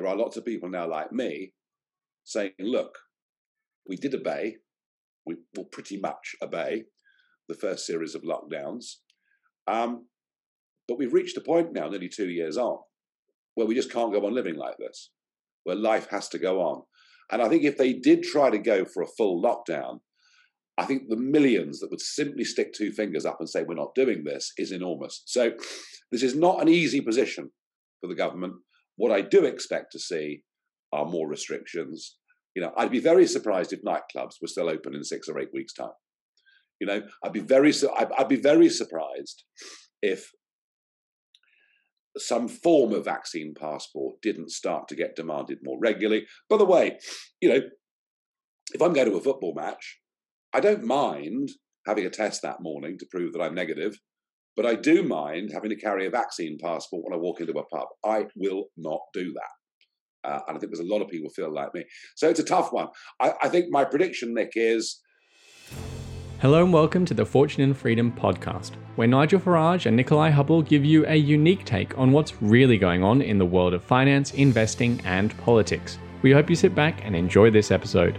there are lots of people now like me saying, look, we did obey, we will pretty much obey the first series of lockdowns, but we've reached a point now, nearly 2 years on, where we just can't go on living like this, where life has to go on. And I think if they did try to go for a full lockdown, I think the millions that would simply stick two fingers up and say, we're not doing this, is enormous. So this is not an easy position for the government. What I do expect to see are more restrictions. You know, I'd be very surprised if nightclubs were still open in 6 or 8 weeks' time. You know, I'd be very surprised if some form of vaccine passport didn't start to get demanded more regularly. By the way, you know, if I'm going to a football match, I don't mind having a test that morning to prove that I'm negative, but I do mind having to carry a vaccine passport when I walk into a pub. I will not do that. And I think there's a lot of people feel like me. So it's a tough one. I think my prediction, Nick, is... Hello and welcome to the Fortune and Freedom podcast, where Nigel Farage and Nikolai Hubble give you a unique take on what's really going on in the world of finance, investing, and politics. We hope you sit back and enjoy this episode.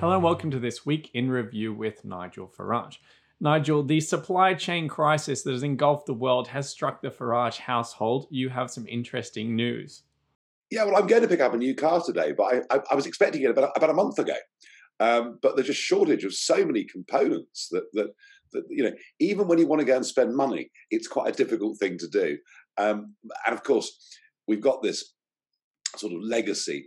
Hello and welcome to this week in review with Nigel Farage. Nigel, the supply chain crisis that has engulfed the world has struck the Farage household. You have some interesting news. Yeah, well, I'm going to pick up a new car today, but I was expecting it about a month ago. But there's just shortage of so many components that you know, even when you want to go and spend money, it's quite a difficult thing to do. And of course, we've got this sort of legacy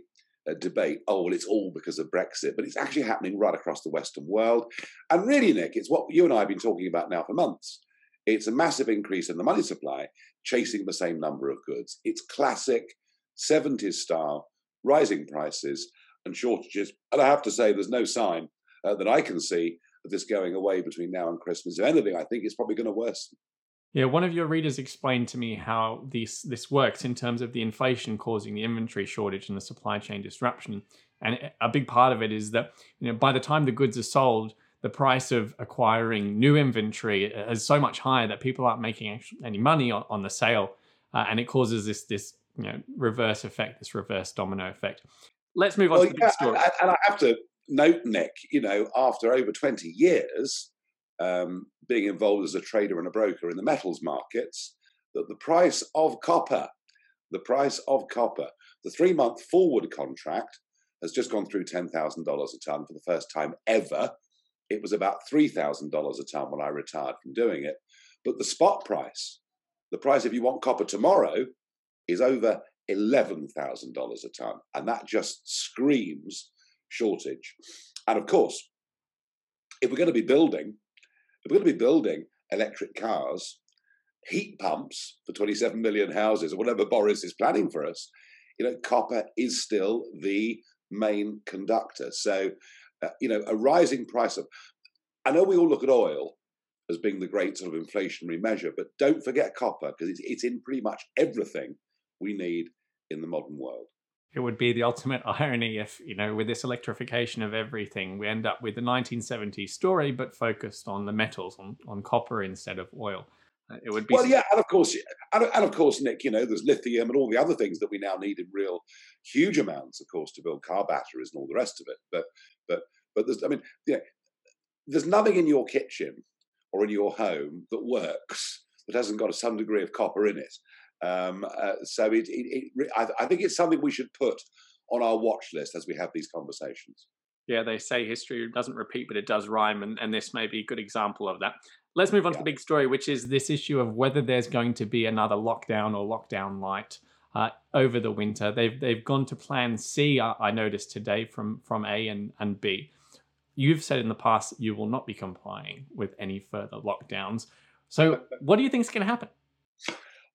debate. Oh, well, it's all because of Brexit, but it's actually happening right across the Western world. And really, Nick, it's what you and I have been talking about now for months. It's a massive increase in the money supply, chasing the same number of goods. It's classic 70s style, rising prices and shortages. And I have to say, there's no sign that I can see of this going away between now and Christmas. If anything, I think it's probably going to worsen. Yeah, one of your readers explained to me how this works in terms of the inflation causing the inventory shortage and the supply chain disruption. And a big part of it is that, you know, by the time the goods are sold, the price of acquiring new inventory is so much higher that people aren't making any money on the sale. And it causes this you know, reverse effect, this reverse domino effect. Let's move on to the big story. And I have to note, Nick, you know, after over 20 years being involved as a trader and a broker in the metals markets, that the price of copper, the 3-month forward contract has just gone through $10,000 a ton for the first time ever. It was about $3,000 a ton when I retired from doing it. But the spot price, the price if you want copper tomorrow, is over $11,000 a ton. And that just screams shortage. And of course, if we're going to be building electric cars, heat pumps for 27 million houses, or whatever Boris is planning for us, you know, copper is still the main conductor. So, you know, a rising price of, I know we all look at oil as being the great sort of inflationary measure, but don't forget copper, because it's in pretty much everything we need in the modern world. It would be the ultimate irony if, you know, with this electrification of everything, we end up with the 1970s story, but focused on the metals, on copper instead of oil. It would be. Well, yeah, and of course, Nick, you know, there's lithium and all the other things that we now need in real huge amounts, of course, to build car batteries and all the rest of it. But there's, I mean, you know, there's nothing in your kitchen or in your home that works that hasn't got some degree of copper in it. So I think it's something we should put on our watch list as we have these conversations. Yeah, they say history doesn't repeat, but it does rhyme. And this may be a good example of that. Let's move on to the big story, which is this issue of whether there's going to be another lockdown or lockdown light over the winter. They've gone to plan C, I noticed today, from A and B. You've said in the past that you will not be complying with any further lockdowns. So what do you think is going to happen?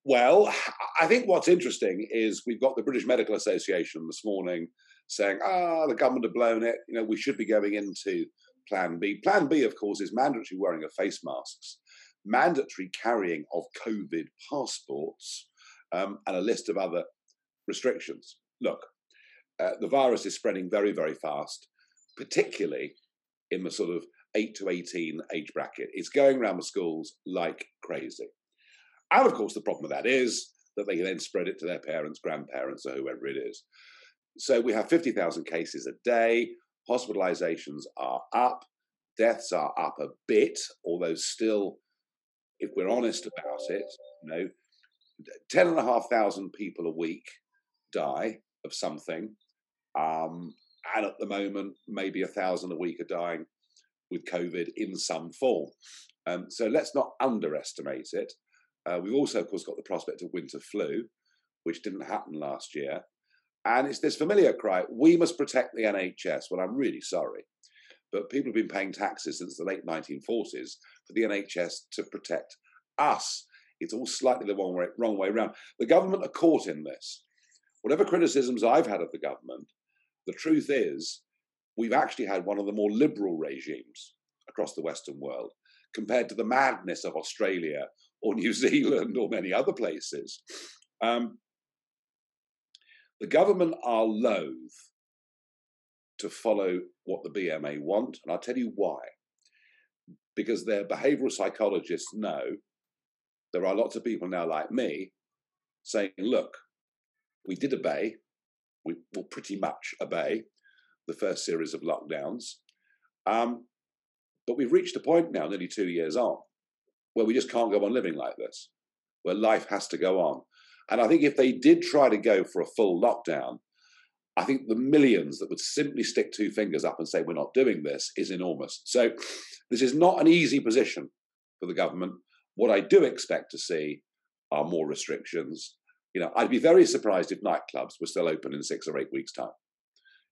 Well, I think what's interesting is we've got the British Medical Association this morning saying, the government have blown it. You know, we should be going into Plan B. Plan B, of course, is mandatory wearing of face masks, mandatory carrying of COVID passports, and a list of other restrictions. Look, the virus is spreading very, very fast, particularly in the sort of 8 to 18 age bracket. It's going around the schools like crazy. And of course, the problem with that is that they then spread it to their parents, grandparents, or whoever it is. So we have 50,000 cases a day. Hospitalizations are up. Deaths are up a bit, although still, if we're honest about it, you know, 10,500 people a week die of something. And at the moment, maybe 1,000 a week are dying with COVID in some form. So let's not underestimate it. We've also, of course, got the prospect of winter flu, which didn't happen last year. And it's this familiar cry, we must protect the NHS. Well, I'm really sorry, but people have been paying taxes since the late 1940s for the NHS to protect us. It's all slightly the wrong way around. The government are caught in this. Whatever criticisms I've had of the government, the truth is we've actually had one of the more liberal regimes across the Western world compared to the madness of Australia or New Zealand or many other places. The government are loath to follow what the BMA want, and I'll tell you why. Because their behavioural psychologists know there are lots of people now like me saying, look, we did obey, we will pretty much obey the first series of lockdowns, but we've reached a point now, nearly 2 years on, where we just can't go on living like this, where life has to go on. And I think if they did try to go for a full lockdown, I think the millions that would simply stick two fingers up and say, we're not doing this, is enormous. So this is not an easy position for the government. What I do expect to see are more restrictions. You know, I'd be very surprised if nightclubs were still open in 6 or 8 weeks' time.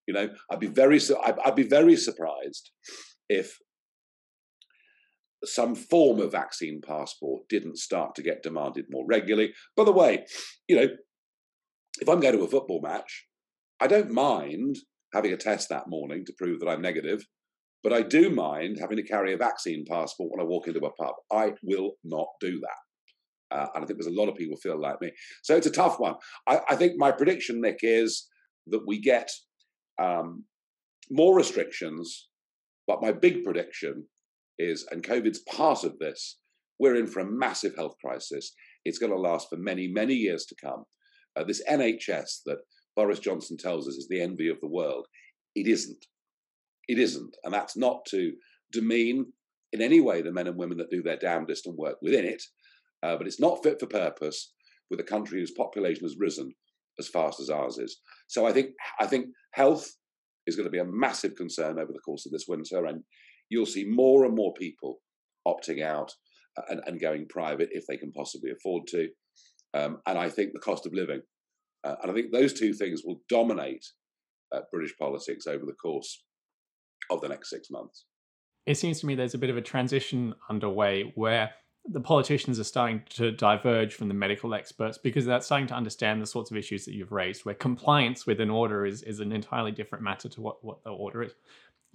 You know, I'd be very surprised if some form of vaccine passport didn't start to get demanded more regularly. By the way, you know, if I'm going to a football match, I don't mind having a test that morning to prove that I'm negative, but I do mind having to carry a vaccine passport when I walk into a pub. I will not do that. And I think there's a lot of people feel like me. So it's a tough one. I think my prediction, Nick, is that we get more restrictions, but my big prediction is, and COVID's part of this, we're in for a massive health crisis. It's going to last for many, many years to come. This NHS that Boris Johnson tells us is the envy of the world, it isn't. It isn't. And that's not to demean in any way the men and women that do their damnedest and work within it, but it's not fit for purpose with a country whose population has risen as fast as ours is. So I think health is going to be a massive concern over the course of this winter, and you'll see more and more people opting out and going private if they can possibly afford to. And I think the cost of living. And I think those two things will dominate British politics over the course of the next 6 months. It seems to me there's a bit of a transition underway where the politicians are starting to diverge from the medical experts because they're starting to understand the sorts of issues that you've raised, where compliance with an order is an entirely different matter to what the order is.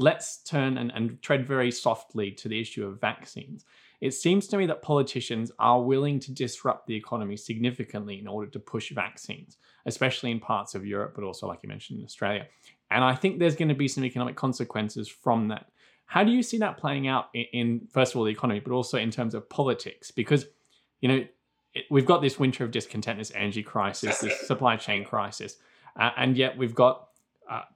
Let's turn and tread very softly to the issue of vaccines. It seems to me that politicians are willing to disrupt the economy significantly in order to push vaccines, especially in parts of Europe, but also, like you mentioned, in Australia. And I think there's going to be some economic consequences from that. How do you see that playing out in first of all, the economy, but also in terms of politics? Because, you know, we've got this winter of discontent, this energy crisis, this supply chain crisis, and yet we've got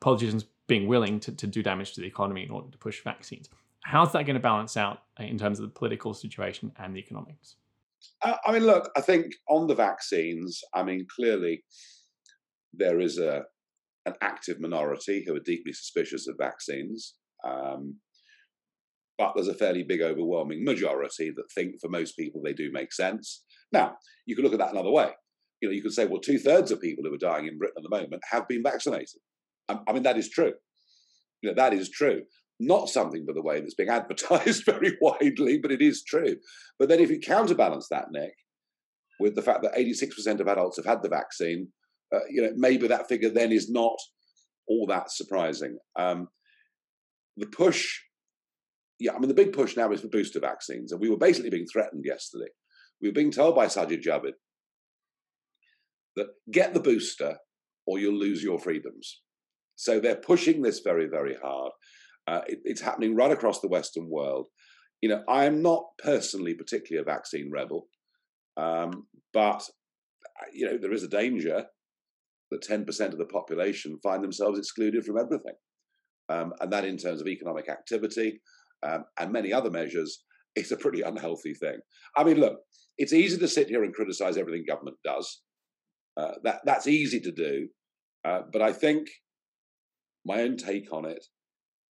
politicians being willing to do damage to the economy in order to push vaccines. How's that going to balance out in terms of the political situation and the economics? I mean, look, I think on the vaccines, I mean, clearly there is an active minority who are deeply suspicious of vaccines. But there's a fairly big overwhelming majority that think for most people they do make sense. Now, you can look at that another way. You know, you could say, well, 2/3 of people who are dying in Britain at the moment have been vaccinated. I mean, that is true. You know, that is true. Not something, by the way, that's being advertised very widely, but it is true. But then if you counterbalance that, Nick, with the fact that 86% of adults have had the vaccine, you know, maybe that figure then is not all that surprising. The push, yeah, I mean, the big push now is for booster vaccines. And we were basically being threatened yesterday. We were being told by Sajid Javid that get the booster or you'll lose your freedoms. So they're pushing this very, very hard. It's happening right across the Western world. You know, I am not personally particularly a vaccine rebel. But you know, there is a danger that 10% of the population find themselves excluded from everything, and that in terms of economic activity and many other measures, it's a pretty unhealthy thing. I mean, look, it's easy to sit here and criticize everything government does. That's easy to do, but I think my own take on it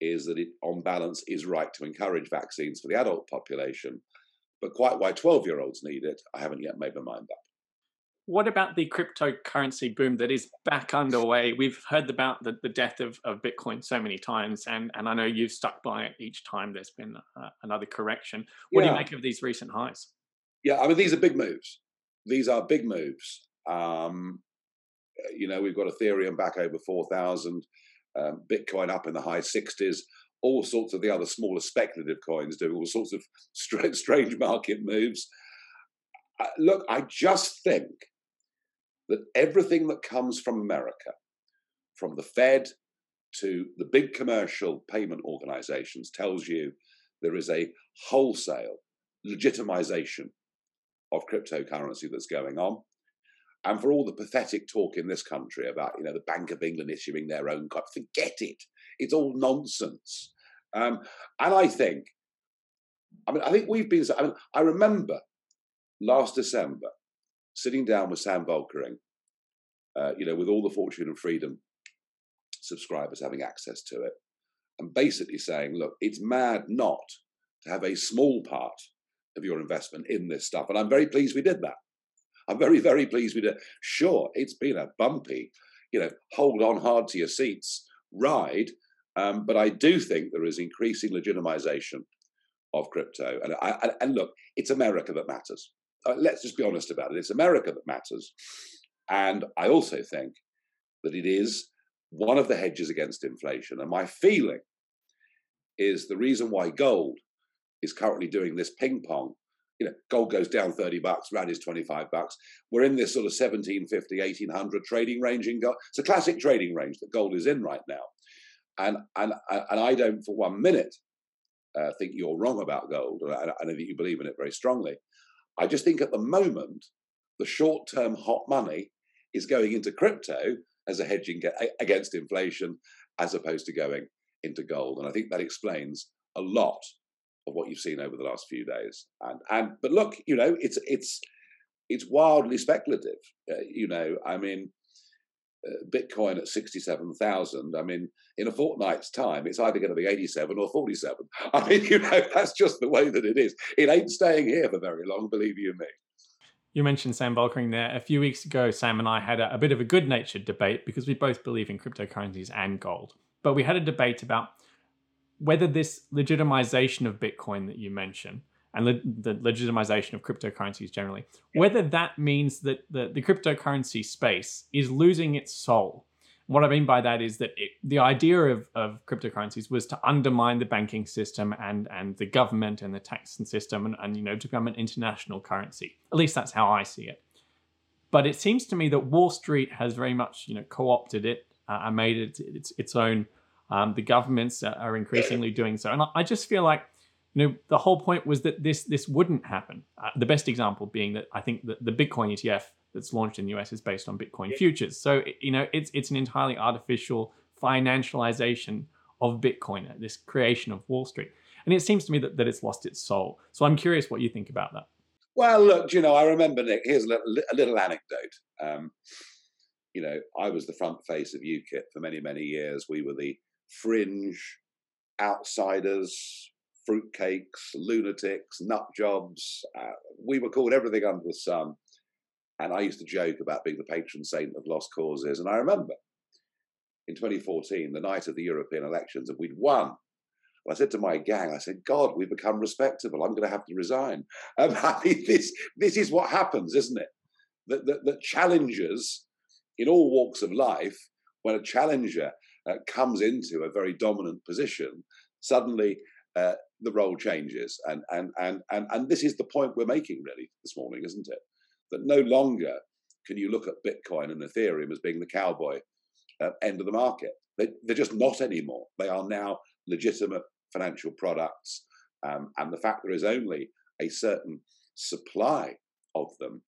is that it, on balance, is right to encourage vaccines for the adult population, but quite why 12-year-olds need it, I haven't yet made my mind up. What about the cryptocurrency boom that is back underway? We've heard about the death of Bitcoin so many times, and I know you've stuck by it each time there's been another correction. What do you make of these recent highs? Yeah, I mean, these are big moves. These are big moves. You know, we've got Ethereum back over 4,000, Bitcoin up in the high 60s, all sorts of the other smaller speculative coins doing all sorts of strange market moves. Look, I just think that everything that comes from America, from the Fed to the big commercial payment organizations, tells you there is a wholesale legitimization of cryptocurrency that's going on. And for all the pathetic talk in this country about, you know, the Bank of England issuing their own coin, forget it. It's all nonsense. And I think, I remember last December sitting down with Sam Volkering, you know, with all the Fortune and Freedom subscribers having access to it, and basically saying, look, it's mad not to have a small part of your investment in this stuff. And I'm very pleased we did that. I'm very, very pleased with it. Sure, it's been a bumpy, you know, hold on hard to your seats ride, but I do think there is increasing legitimization of crypto. And look, it's America that matters. Let's just be honest about it. It's America that matters. And I also think that it is one of the hedges against inflation. And my feeling is the reason why gold is currently doing this ping pong. You know, gold goes down $30, rand is $25. We're in this sort of 1750, 1800 trading range in gold. It's a classic trading range that gold is in right now, and I don't for one minute think you're wrong about gold, and I know that you believe in it very strongly. I just think at the moment the short-term hot money is going into crypto as a hedging against inflation, as opposed to going into gold, and I think that explains a lot of what you've seen over the last few days, but look, you know, it's wildly speculative. You know, I mean, Bitcoin at 67,000. I mean, in a fortnight's time, it's either going to be 87 or 47. I mean, you know, that's just the way that it is. It ain't staying here for very long, believe you me. You mentioned Sam Volkering there. A few weeks ago, Sam and I had a bit of a good-natured debate because we both believe in cryptocurrencies and gold, but we had a debate about whether this legitimization of Bitcoin that you mention and the legitimization of cryptocurrencies generally, whether that means that the cryptocurrency space is losing its soul. And what I mean by that is that the idea of cryptocurrencies was to undermine the banking system and the government and the taxing system and you know, to become an international currency. At least that's how I see it. But it seems to me that Wall Street has very much, you know, co-opted it and made it its own. The governments are increasingly doing so. And I just feel like, you know, the whole point was that this wouldn't happen. The best example being that I think that the Bitcoin ETF that's launched in the US is based on Bitcoin futures. So, you know, it's an entirely artificial financialization of Bitcoin, this creation of Wall Street. And it seems to me that it's lost its soul. So I'm curious what you think about that. Well, look, you know, I remember, Nick, here's a little anecdote. You know, I was the front face of UKIP for many, many years. We were the fringe, outsiders, fruitcakes, lunatics, nut jobs. We were called everything under the sun. And I used to joke about being the patron saint of lost causes. And I remember in 2014, the night of the European elections, and we'd won. And I said to my gang, I said, God, we've become respectable. I'm going to have to resign. I mean, this is what happens, isn't it? That challengers in all walks of life, when a challenger comes into a very dominant position, suddenly the role changes, and this is the point we're making really this morning, isn't it? That no longer can you look at Bitcoin and Ethereum as being the cowboy end of the market. They're just not anymore. They are now legitimate financial products, and the fact there is only a certain supply of them.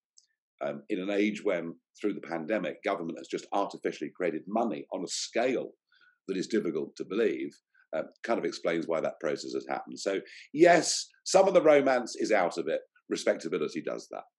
In an age when, through the pandemic, government has just artificially created money on a scale that is difficult to believe, kind of explains why that process has happened. So yes, some of the romance is out of it. Respectability does that.